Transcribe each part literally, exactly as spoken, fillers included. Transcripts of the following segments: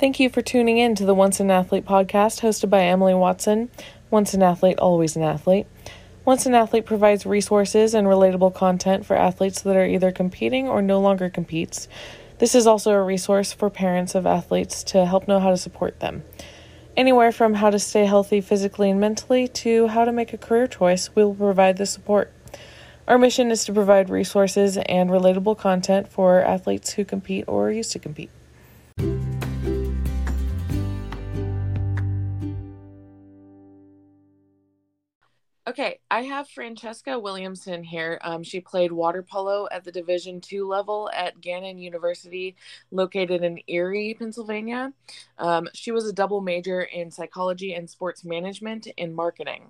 Thank you for tuning in to the Once an Athlete podcast hosted by Emily Watson. Once an Athlete, always an athlete. Once an Athlete provides resources and relatable content for athletes that are either competing or no longer competes. This is also a resource for parents of athletes to help know how to support them. Anywhere from how to stay healthy physically and mentally to how to make a career choice, we will provide the support. Our mission is to provide resources and relatable content for athletes who compete or used to compete. Okay, I have Francesca Williamson here. Um, she played water polo at the Division two level at Gannon University, located in Erie, Pennsylvania. Um, she was a double major in psychology and sports management and marketing.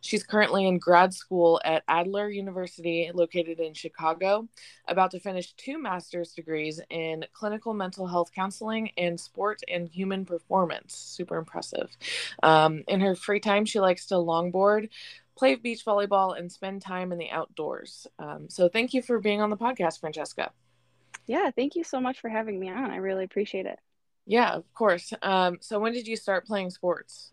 She's currently in grad school at Adler University, located in Chicago, about to finish two master's degrees in clinical mental health counseling and sport and human performance. Super impressive. Um, in her free time, she likes to longboard, play beach volleyball, and spend time in the outdoors. Um, so thank you for being on the podcast, Francesca. Yeah, thank you so much for having me on. I really appreciate it. Yeah, of course. Um, so when did you start playing sports?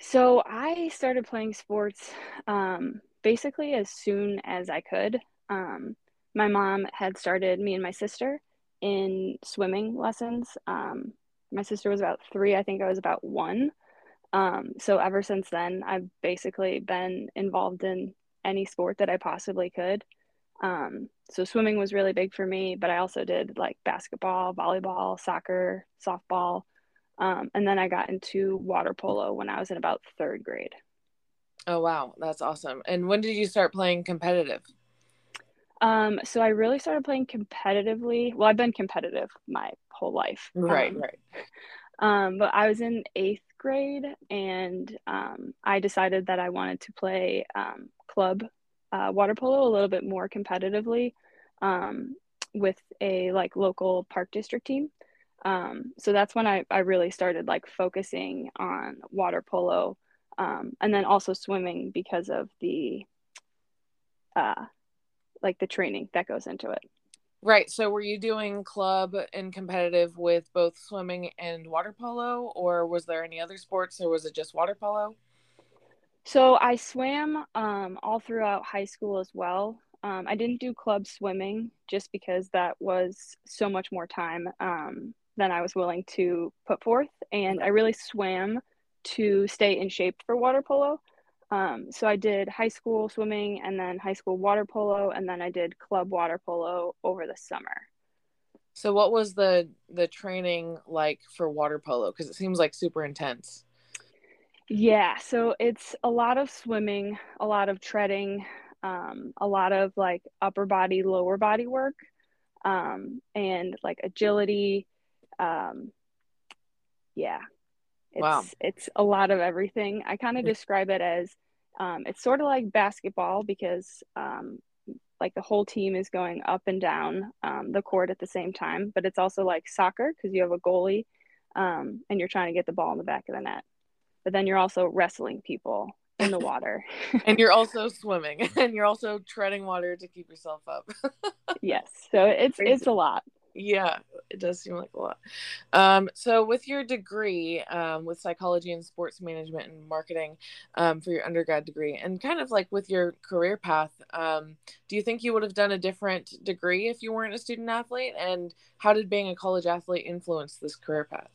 So I started playing sports um, basically as soon as I could. Um, my mom had started me and my sister in swimming lessons. Um, my sister was about three. I think I was about one. Um, so ever since then, I've basically been involved in any sport that I possibly could. Um, so swimming was really big for me, but I also did like basketball, volleyball, soccer, softball. Um, and then I got into water polo when I was in about third grade. Oh, wow. That's awesome. And when did you start playing competitive? Um, so I really started playing competitively. Well, I've been competitive my whole life. Right, um, right. Um, but I was in eighth grade and um, I decided that I wanted to play um, club uh, water polo a little bit more competitively um, with a like local park district team. Um, so that's when I, I really started like focusing on water polo um, and then also swimming because of the uh, like the training that goes into it. Right. So were you doing club and competitive with both swimming and water polo, or was there any other sports, or was it just water polo? So I swam um, all throughout high school as well. Um, I didn't do club swimming just because that was so much more time um, than I was willing to put forth. And I really swam to stay in shape for water polo. Um, so I did high school swimming and then high school water polo, and then I did club water polo over the summer. So what was the, the training like for water polo? Because it seems like super intense. Yeah, so it's a lot of swimming, a lot of treading, um, a lot of like upper body, lower body work, um, and like agility. Um, yeah. It's, wow. It's a lot of everything. I kind of describe it as um, it's sort of like basketball because um, like the whole team is going up and down um, the court at the same time, but it's also like soccer because you have a goalie um, and you're trying to get the ball in the back of the net, but then you're also wrestling people in the water. And you're also swimming and you're also treading water to keep yourself up. Yes. So it's, it's a lot. Yeah, it does seem like a lot. Um, so with your degree, um, with psychology and sports management and marketing um, for your undergrad degree, and kind of like with your career path, um, do you think you would have done a different degree if you weren't a student athlete? And how did being a college athlete influence this career path?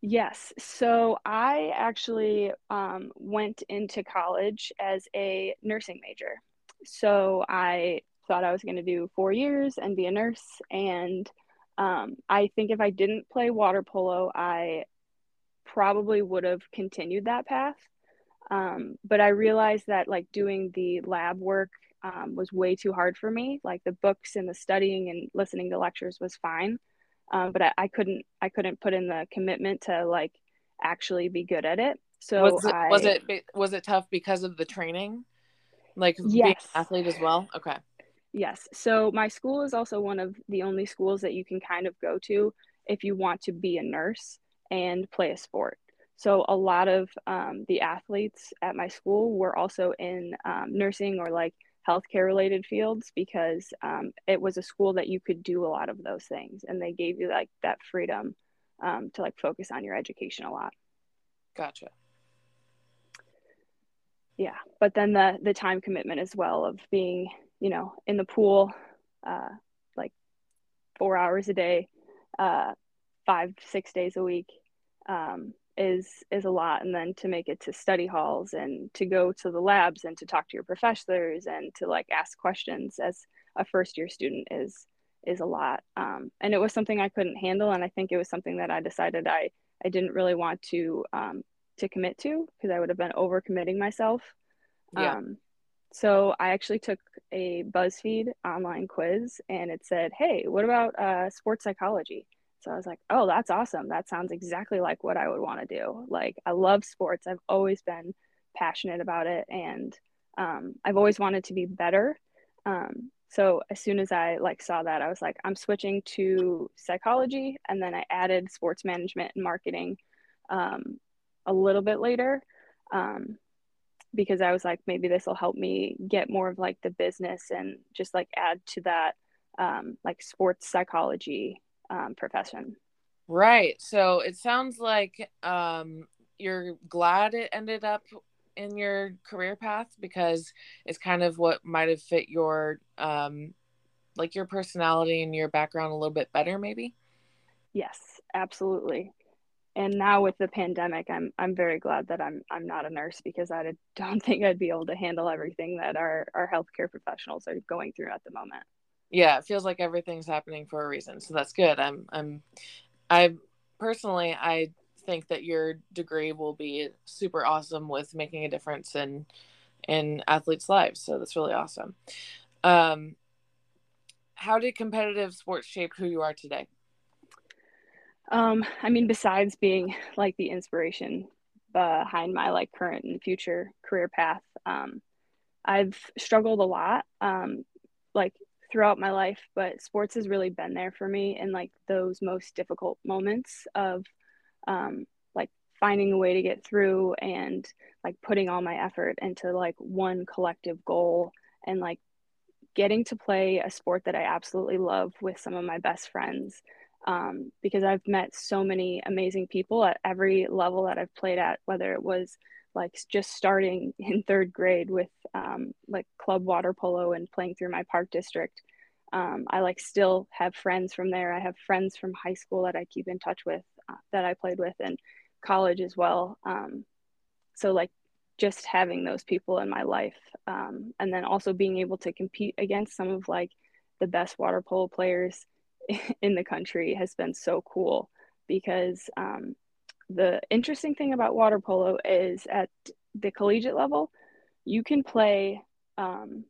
Yes. So I actually um, went into college as a nursing major. So I thought I was going to do four years and be a nurse. And um, I think if I didn't play water polo, I probably would have continued that path. Um, but I realized that like doing the lab work um, was way too hard for me. Like the books and the studying and listening to lectures was fine. Um, but I, I couldn't, I couldn't put in the commitment to like actually be good at it. So was it, I, was it, was it tough because of the training? Like yes. Being an athlete as well? Okay. Yes. So my school is also one of the only schools that you can kind of go to if you want to be a nurse and play a sport. So a lot of um, the athletes at my school were also in um, nursing or like healthcare related fields because um, it was a school that you could do a lot of those things. And they gave you like that freedom um, to like focus on your education a lot. Gotcha. Yeah. But then the, the time commitment as well of being, you know, in the pool, uh, like four hours a day, uh, five, six days a week, um, is, is a lot. And then to make it to study halls and to go to the labs and to talk to your professors and to like ask questions as a first year student is, is a lot. Um, and it was something I couldn't handle. And I think it was something that I decided I, I didn't really want to, um, to commit to, because I would have been overcommitting myself. Yeah. Um, so I actually took a BuzzFeed online quiz and it said, hey, what about uh, sports psychology? So I was like, oh, that's awesome. That sounds exactly like what I would want to do. Like, I love sports. I've always been passionate about it. And um, I've always wanted to be better. Um, so as soon as I like saw that, I was like, I'm switching to psychology. And then I added sports management and marketing um, a little bit later. Um, because I was like, maybe this will help me get more of like the business and just like add to that, um, like sports psychology, um, profession. Right. So it sounds like, um, you're glad it ended up in your career path, because it's kind of what might've fit your, um, like your personality and your background a little bit better, maybe. Yes, absolutely. And now with the pandemic, I'm I'm very glad that I'm I'm not a nurse, because I don't think I'd be able to handle everything that our, our healthcare professionals are going through at the moment. Yeah, it feels like everything's happening for a reason, so that's good. I'm I'm I personally I think that your degree will be super awesome with making a difference in in athletes' lives. So that's really awesome. Um, how did competitive sports shape who you are today? Um, I mean, besides being like the inspiration behind my like current and future career path, um, I've struggled a lot, um, like throughout my life, but sports has really been there for me in like those most difficult moments of, um, like finding a way to get through and like putting all my effort into like one collective goal, and like getting to play a sport that I absolutely love with some of my best friends. Um, because I've met so many amazing people at every level that I've played at, whether it was like just starting in third grade with um, like club water polo and playing through my park district. Um, I like still have friends from there. I have friends from high school that I keep in touch with, uh, that I played with, and college as well. Um, so like just having those people in my life, um, and then also being able to compete against some of like the best water polo players in the country has been so cool, because um, the interesting thing about water polo is at the collegiate level, you can play um,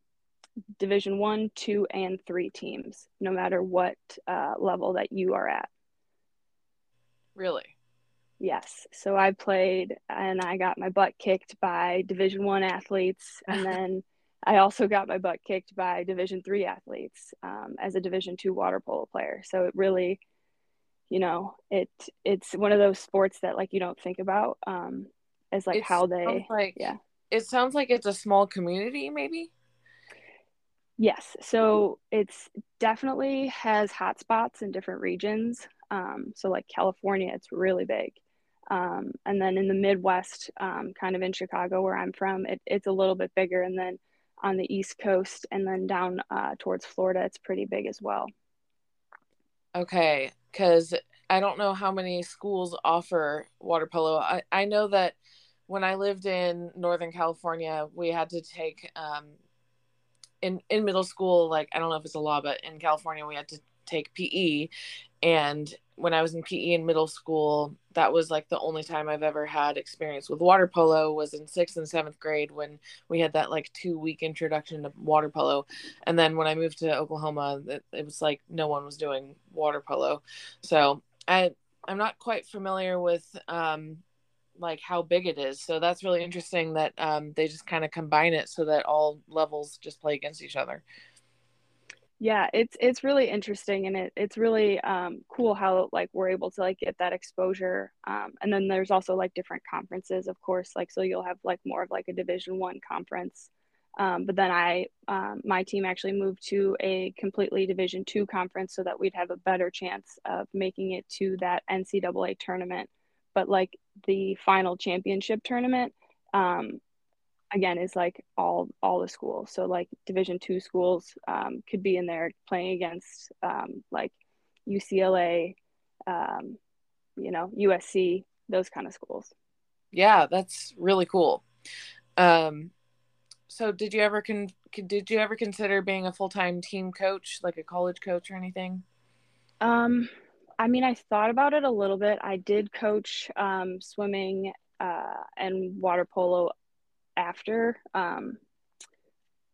division one, two, and three teams, no matter what uh, level that you are at. Really? Yes. So I played and I got my butt kicked by division one athletes. And then I also got my butt kicked by Division three athletes um, as a Division two water polo player. So it really, you know, it it's one of those sports that like you don't think about um, as like it how they, like, yeah. It sounds like it's a small community, maybe. Yes, so it's definitely has hot spots in different regions. Um, so like California, it's really big. Um, and then in the Midwest, um, kind of in Chicago where I'm from, it, it's a little bit bigger. And then on the East Coast and then down uh, towards Florida, it's pretty big as well. Okay, because I don't know how many schools offer water polo. I, I know that when I lived in Northern California, we had to take, um, in, in middle school, like, I don't know if it's a law, but in California, we had to take P E. And when I was in P E in middle school, that was like the only time I've ever had experience with water polo was in sixth and seventh grade when we had that like two week introduction to water polo. And then when I moved to Oklahoma, it, it was like no one was doing water polo. So I, I'm not quite familiar with um, like how big it is. So that's really interesting that um, they just kind of combine it so that all levels just play against each other. Yeah, it's it's really interesting, and it, it's really um, cool how like we're able to like get that exposure. Um, and then there's also like different conferences, of course, like so you'll have like more of like a Division One conference Um, but then I, um, my team actually moved to a completely Division two conference so that we'd have a better chance of making it to that N C double A tournament. But like the final championship tournament, um, again, is like all, all the schools. So like Division two schools um, could be in there playing against um, like U C L A, um, you know, U S C, those kind of schools. Yeah, that's really cool. Um, So did you ever con- did you ever consider being a full-time team coach, like a college coach or anything? Um, I mean, I thought about it a little bit. I did coach um, swimming uh, and water polo after. Um,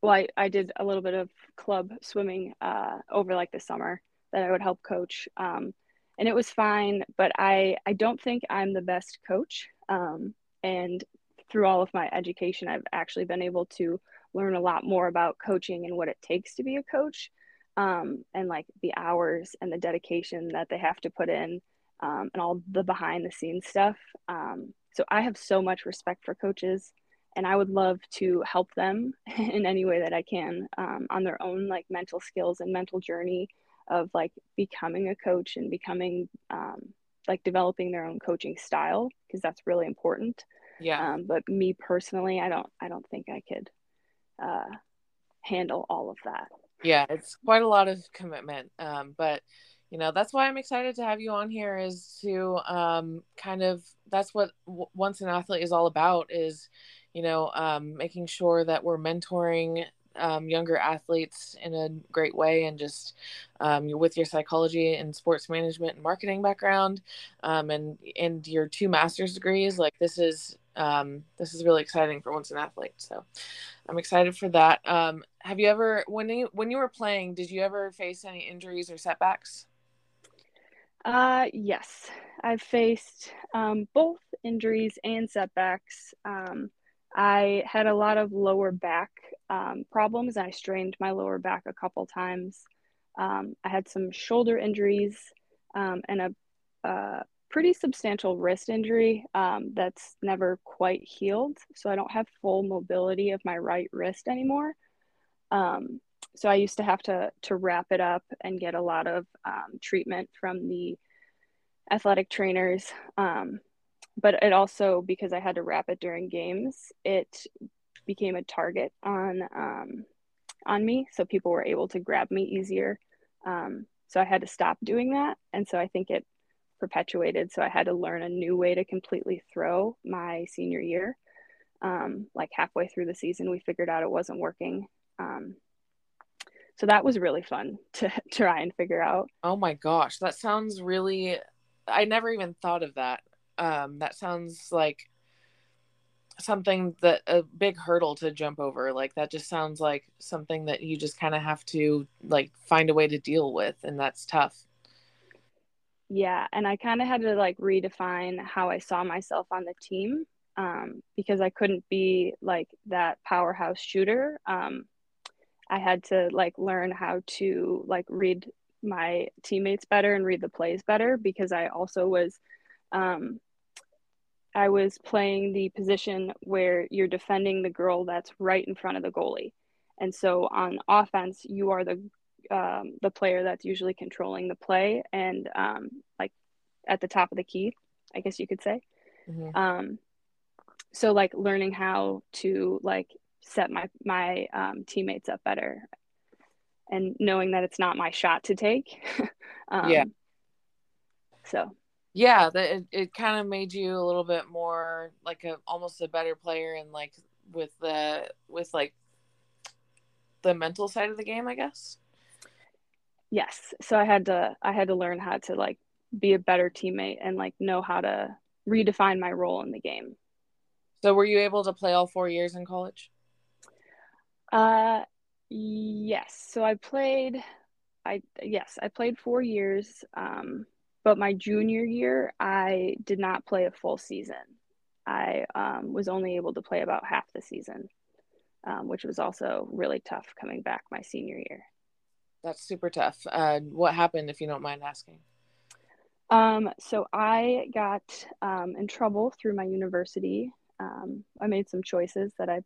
well, I, I did a little bit of club swimming uh, over like the summer that I would help coach. Um, and it was fine, but I, I don't think I'm the best coach. Um, and through all of my education, I've actually been able to learn a lot more about coaching and what it takes to be a coach, um, and like the hours and the dedication that they have to put in, um, and all the behind the scenes stuff. Um, so I have so much respect for coaches, and I would love to help them in any way that I can, um, on their own, like mental skills and mental journey of like becoming a coach and becoming, um, like developing their own coaching style, because that's really important. Yeah. Um, but me personally, I don't, I don't think I could, uh, handle all of that. Yeah. It's quite a lot of commitment. Um, but you know, that's why I'm excited to have you on here, is to, um, kind of, that's what w- Once an Athlete is all about, is, you know, um, making sure that we're mentoring, um, younger athletes in a great way, and just, um, with your psychology and sports management and marketing background, um, and, and your two master's degrees, like this is, um, this is really exciting for Once an Athlete. So I'm excited for that. Um, have you ever, when you, when you were playing, did you ever face any injuries or setbacks? Uh, yes, I've faced, um, both injuries and setbacks. Um, I had a lot of lower back um, problems. I strained my lower back a couple times. Um, I had some shoulder injuries um, and a, a pretty substantial wrist injury um, that's never quite healed. So I don't have full mobility of my right wrist anymore. Um, so I used to have to, to wrap it up and get a lot of um, treatment from the athletic trainers. Um, But it also, because I had to wrap it during games, it became a target on um, on me. So people were able to grab me easier. Um, so I had to stop doing that. And so I think it perpetuated. So I had to learn a new way to completely throw my senior year. Um, like halfway through the season, we figured out it wasn't working. Um, so that was really fun to try and figure out. Oh my gosh, that sounds really, I never even thought of that. Um, that sounds like something that a big hurdle to jump over. Like that just sounds like something that you just kind of have to like find a way to deal with. And that's tough. Yeah. And I kind of had to like redefine how I saw myself on the team, um, because I couldn't be like that powerhouse shooter. Um, I had to like learn how to like read my teammates better and read the plays better, because I also was Um, I was playing the position where you're defending the girl that's right in front of the goalie. And so on offense, you are the, um, the player that's usually controlling the play and, um, like at the top of the key, I guess you could say. Mm-hmm. Um, so like learning how to like set my, my, um, teammates up better and knowing that it's not my shot to take. um, yeah. So. Yeah, that it, it kind of made you a little bit more like a almost a better player, and like with the with like the mental side of the game, I guess. Yes, so I had to I had to learn how to like be a better teammate and like know how to redefine my role in the game. So, were you able to play all four years in college? Uh, yes. So I played. I yes, I played four years. Um. But my junior year, I did not play a full season. I um, was only able to play about half the season, um, which was also really tough coming back my senior year. That's super tough. Uh, what happened, if you don't mind asking? Um, so I got um, in trouble through my university. Um, I made some choices that I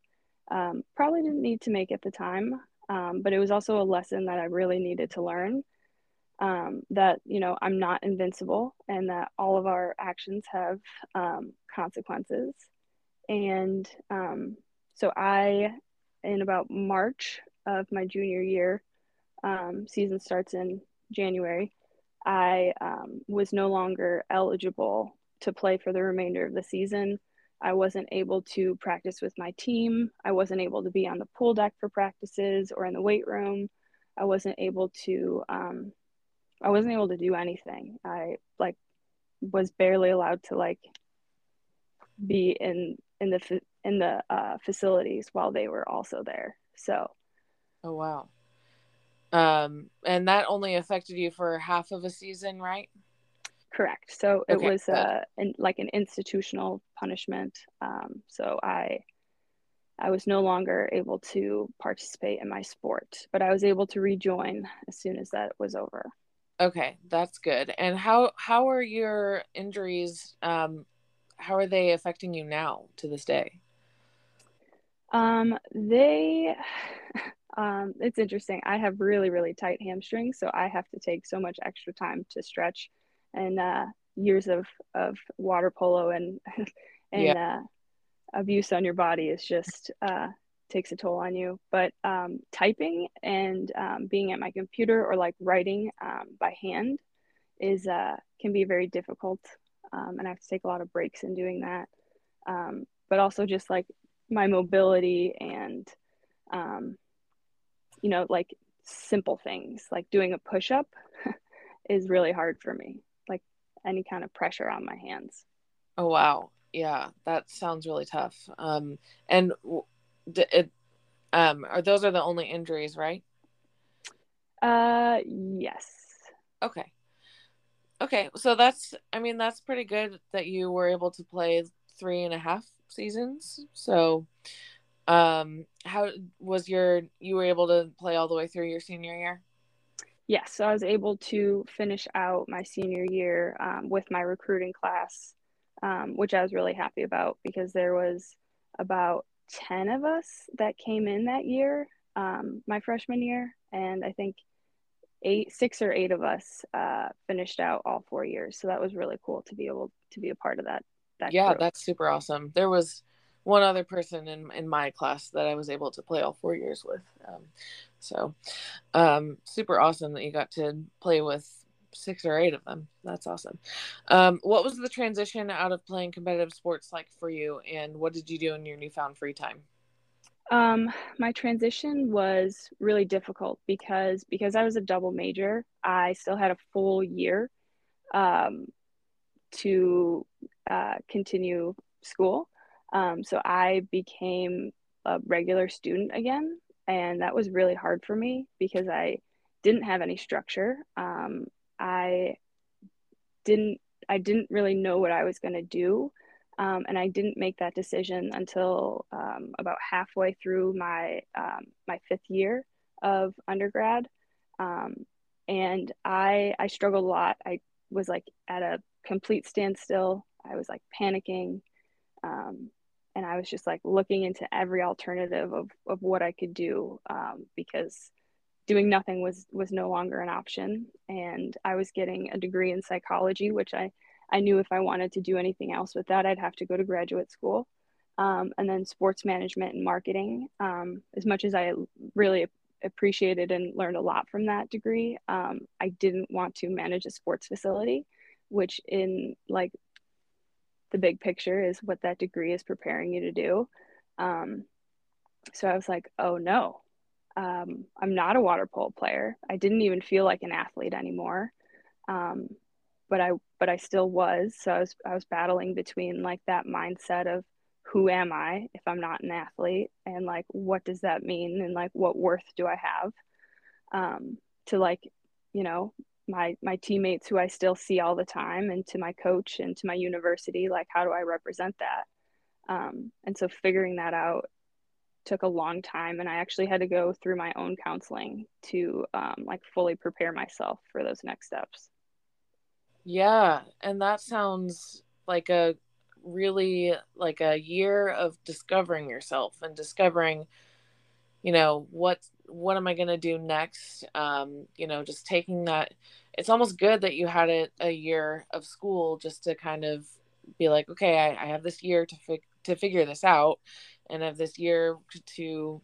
um, probably didn't need to make at the time, um, but it was also a lesson that I really needed to learn, um, that, you know, I'm not invincible and that all of our actions have um, consequences. And um, so I, in about March of my junior year, um, season starts in January, I um, was no longer eligible to play for the remainder of the season. I wasn't able to practice with my team. I wasn't able to be on the pool deck for practices or in the weight room. I wasn't able to, um, I wasn't able to do anything. I like was barely allowed to like be in, in the, in the uh, facilities while they were also there. So. Oh, wow. Um, and that only affected you for half of a season, right? Correct. So it okay. was uh, in, like an institutional punishment. Um, so I, I was no longer able to participate in my sport, but I was able to rejoin as soon as that was over. Okay, that's good. And how how are your injuries? Um, how are they affecting you now to this day? Um, they. Um, it's interesting. I have really, really tight hamstrings, so I have to take so much extra time to stretch, and uh, years of, of water polo and and yeah. uh, abuse on your body is just uh, takes a toll on you. But um, typing and um, being at my computer or like writing um, by hand is uh, can be very difficult, um, and I have to take a lot of breaks in doing that. Um, but also just like my mobility and um, you know, like simple things like doing a push-up is really hard for me, like any kind of pressure on my hands. Oh, wow. Yeah. That sounds really tough. Um, and it, um, are those are the only injuries, right? Uh, yes. Okay. Okay. So that's, I mean, that's pretty good that you were able to play three and a half seasons. So, um, how was your, you were able to play all the way through your senior year? Yes. Yeah, so I was able to finish out my senior year um, with my recruiting class, um, which I was really happy about because there was about ten of us that came in that year, um, my freshman year. And I think eight, six or eight of us uh, finished out all four years. So that was really cool to be able to be a part of that. that yeah, group. That's super awesome. There was one other person in, in my class that I was able to play all four years with. Um, so um, super awesome that you got to play with six or eight of them. That's awesome. Um, what was the transition out of playing competitive sports like for you? And what did you do in your newfound free time? Um, my transition was really difficult because, because I was a double major, I still had a full year um, to uh, continue school. Um, so I became a regular student again, and that was really hard for me because I didn't have any structure. Um, I didn't, I didn't really know what I was going to do. Um, and I didn't make that decision until, um, about halfway through my, um, my fifth year of undergrad. Um, and I, I struggled a lot. I was like at a complete standstill. I was like panicking. Um, And I was just like looking into every alternative of, of what I could do um, because doing nothing was, was no longer an option. And I was getting a degree in psychology, which I, I knew if I wanted to do anything else with that, I'd have to go to graduate school. Um, and then sports management and marketing, um, as much as I really appreciated and learned a lot from that degree, um, I didn't want to manage a sports facility, which in like the big picture is what that degree is preparing you to do. Um, so I was like, oh no, um, I'm not a water polo player. I didn't even feel like an athlete anymore. Um, but I, but I still was. So I was, I was battling between like that mindset of who am I if I'm not an athlete and like, what does that mean? And like, what worth do I have um, to like, you know, my my teammates who I still see all the time and to my coach and to my university, like how do I represent that? Um, and so figuring that out took a long time. And I actually had to go through my own counseling to um, like fully prepare myself for those next steps. Yeah. And that sounds like a really like a year of discovering yourself and discovering, you know, what, what am I going to do next? Um, you know, just taking that, it's almost good that you had a, a year of school just to kind of be like, okay, I, I have this year to fi- to figure this out, and have this year to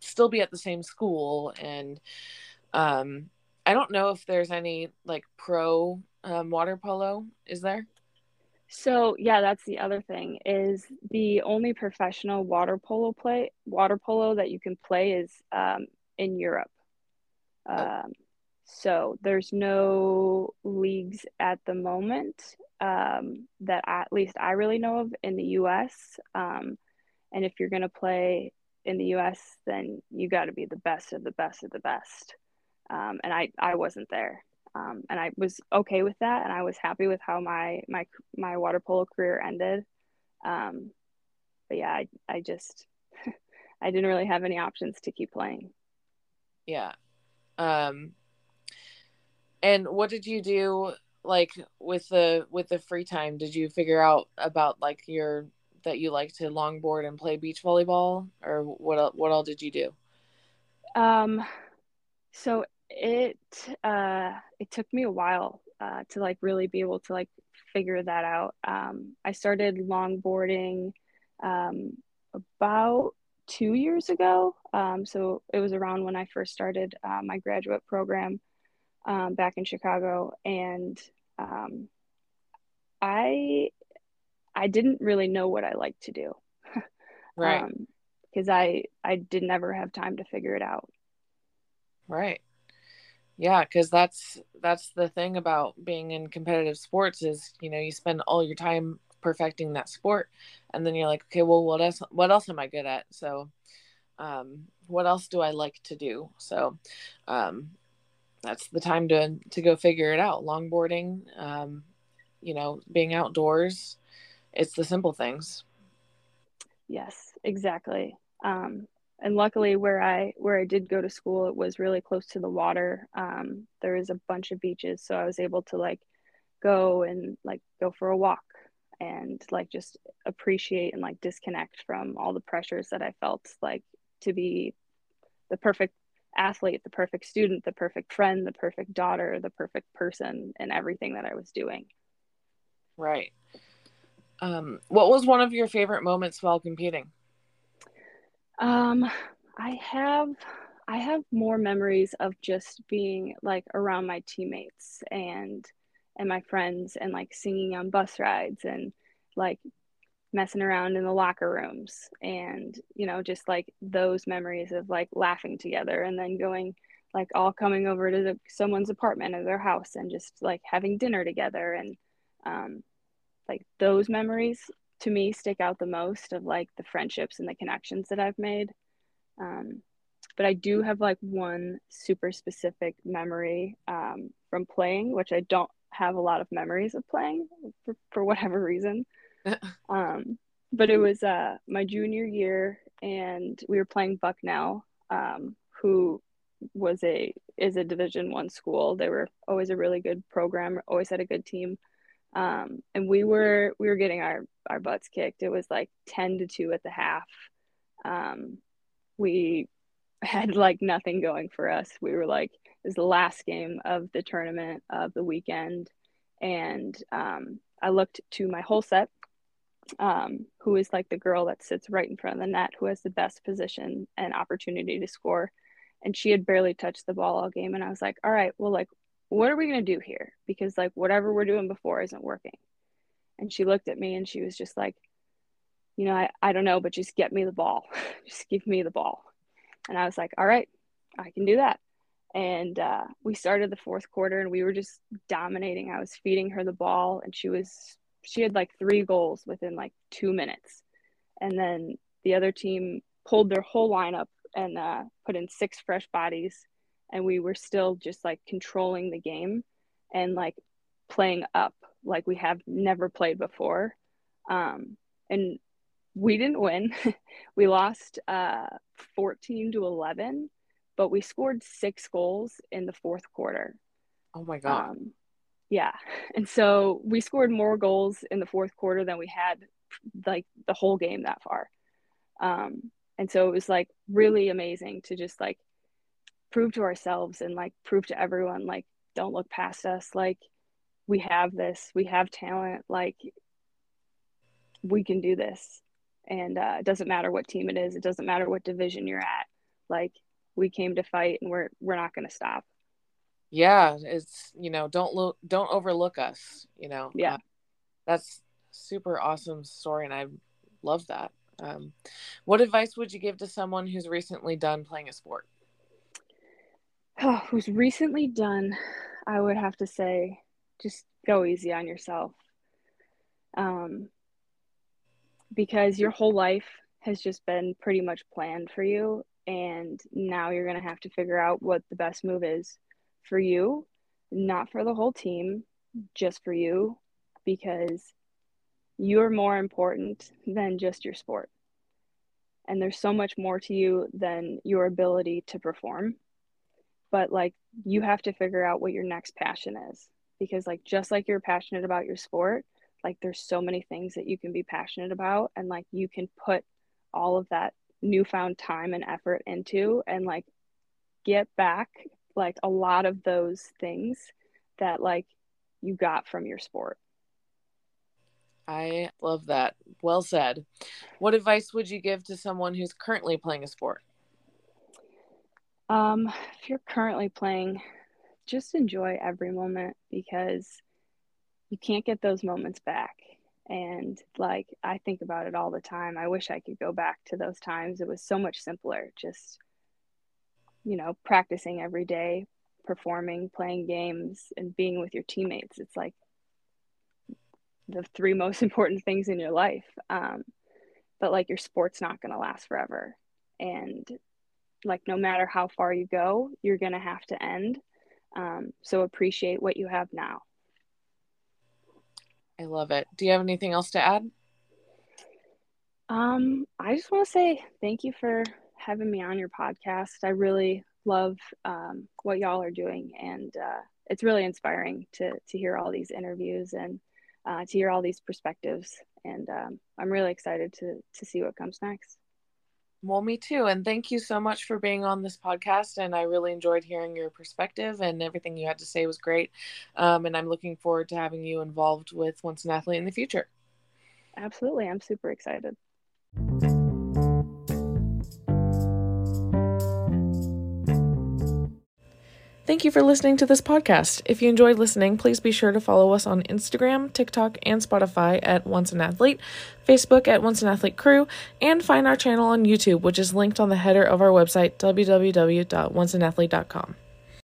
still be at the same school. And um, I don't know if there's any like pro um, water polo, is there? So yeah, that's the other thing, is the only professional water polo play water polo that you can play is um, in Europe. Um, oh. So there's no leagues at the moment um, that I, at least I really know of in the U S. Um, and if you're going to play in the U S, then you got to be the best of the best of the best. Um, and I, I wasn't there. Um, and I was okay with that, and I was happy with how my my my water polo career ended. Um, but yeah, I I just I didn't really have any options to keep playing. Yeah. Um. And what did you do, like with the with the free time? Did you figure out about like your that you like to longboard and play beach volleyball, or what what all did you do? Um. So. It uh it took me a while uh to like really be able to like figure that out. Um, I started longboarding um about two years ago. Um, so it was around when I first started uh, my graduate program um, back in Chicago, and um, I I didn't really know what I liked to do, right? Um, because I I didn't ever have time to figure it out, right? Yeah, because that's that's the thing about being in competitive sports is, you know, you spend all your time perfecting that sport, and then you're like, okay, well, what else? What else am I good at? So, um, what else do I like to do? So, um, that's the time to to go figure it out. Longboarding, um, you know, being outdoors, it's the simple things. Yes, exactly. Um, And luckily where I where I did go to school, it was really close to the water. Um, there was a bunch of beaches. So I was able to like go and like go for a walk and like just appreciate and like disconnect from all the pressures that I felt like to be the perfect athlete, the perfect student, the perfect friend, the perfect daughter, the perfect person, and everything that I was doing. Right. Um, what was one of your favorite moments while competing? Um, I have, I have more memories of just being like around my teammates and, and my friends, and like singing on bus rides and like messing around in the locker rooms, and, you know, just like those memories of like laughing together, and then going like all coming over to the, someone's apartment or their house and just like having dinner together. And, um, like those memories to me stick out the most, of like the friendships and the connections that I've made. Um, but I do have like one super specific memory um, from playing, which I don't have a lot of memories of playing for, for whatever reason. Um, but it was uh, my junior year, and we were playing Bucknell, um, who was a, is a Division One school. They were always a really good program, always had a good team. Um, and we were, we were getting our, our butts kicked. It was like ten to two at the half. Um, we had like nothing going for us. We were like, it was the last game of the tournament of the weekend. And, um, I looked to my whole set, um, who is like the girl that sits right in front of the net, who has the best position and opportunity to score. And she had barely touched the ball all game. And I was like, all right, well, like, what are we going to do here? Because like whatever we're doing before isn't working. And she looked at me and she was just like, you know, I, I don't know, but just get me the ball. Just give me the ball. And I was like, all right, I can do that. And uh, we started the fourth quarter and we were just dominating. I was feeding her the ball, and she was, she had like three goals within like two minutes. And then the other team pulled their whole lineup and uh, put in six fresh bodies. And we were still just like controlling the game and like playing up like we have never played before. Um, and we didn't win. We lost uh, fourteen to eleven, but we scored six goals in the fourth quarter. Oh my God. Um, Yeah. And so we scored more goals in the fourth quarter than we had like the whole game that far. Um, and so it was like really amazing to just like prove to ourselves and like prove to everyone, like, don't look past us. Like, we have this, we have talent, like we can do this. And uh, it doesn't matter what team it is. It doesn't matter what division you're at. Like, we came to fight and we're, we're not going to stop. Yeah. It's, you know, don't look, don't overlook us, you know? Yeah. Uh, that's super awesome story. And I love that. Um, what advice would you give to someone who's recently done playing a sport? Oh, who's recently done, I would have to say, just go easy on yourself. Um, because your whole life has just been pretty much planned for you. And now you're going to have to figure out what the best move is for you, not for the whole team, just for you, because you're more important than just your sport. And there's so much more to you than your ability to perform. But like, you have to figure out what your next passion is, because like, just like you're passionate about your sport, like there's so many things that you can be passionate about, and like you can put all of that newfound time and effort into, and like get back like a lot of those things that like you got from your sport. I love that. Well said. What advice would you give to someone who's currently playing a sport? Um, if you're currently playing, just enjoy every moment, because you can't get those moments back. And like, I think about it all the time. I wish I could go back to those times. It was so much simpler, just, you know, practicing every day, performing, playing games, and being with your teammates. It's like the three most important things in your life. Um, but like, your sport's not going to last forever. And like, no matter how far you go, you're going to have to end. Um, so appreciate what you have now. I love it. Do you have anything else to add? Um, I just want to say thank you for having me on your podcast. I really love um, what y'all are doing, and uh, it's really inspiring to to hear all these interviews and uh, to hear all these perspectives. And um, I'm really excited to to see what comes next. Well, me too. And thank you so much for being on this podcast. And I really enjoyed hearing your perspective, and everything you had to say was great. Um, and I'm looking forward to having you involved with Once an Athlete in the future. Absolutely. I'm super excited. Thank you for listening to this podcast. If you enjoyed listening, please be sure to follow us on Instagram, TikTok, and Spotify at Once an Athlete, Facebook at Once an Athlete Crew, and find our channel on YouTube, which is linked on the header of our website, w w w dot once an athlete dot com.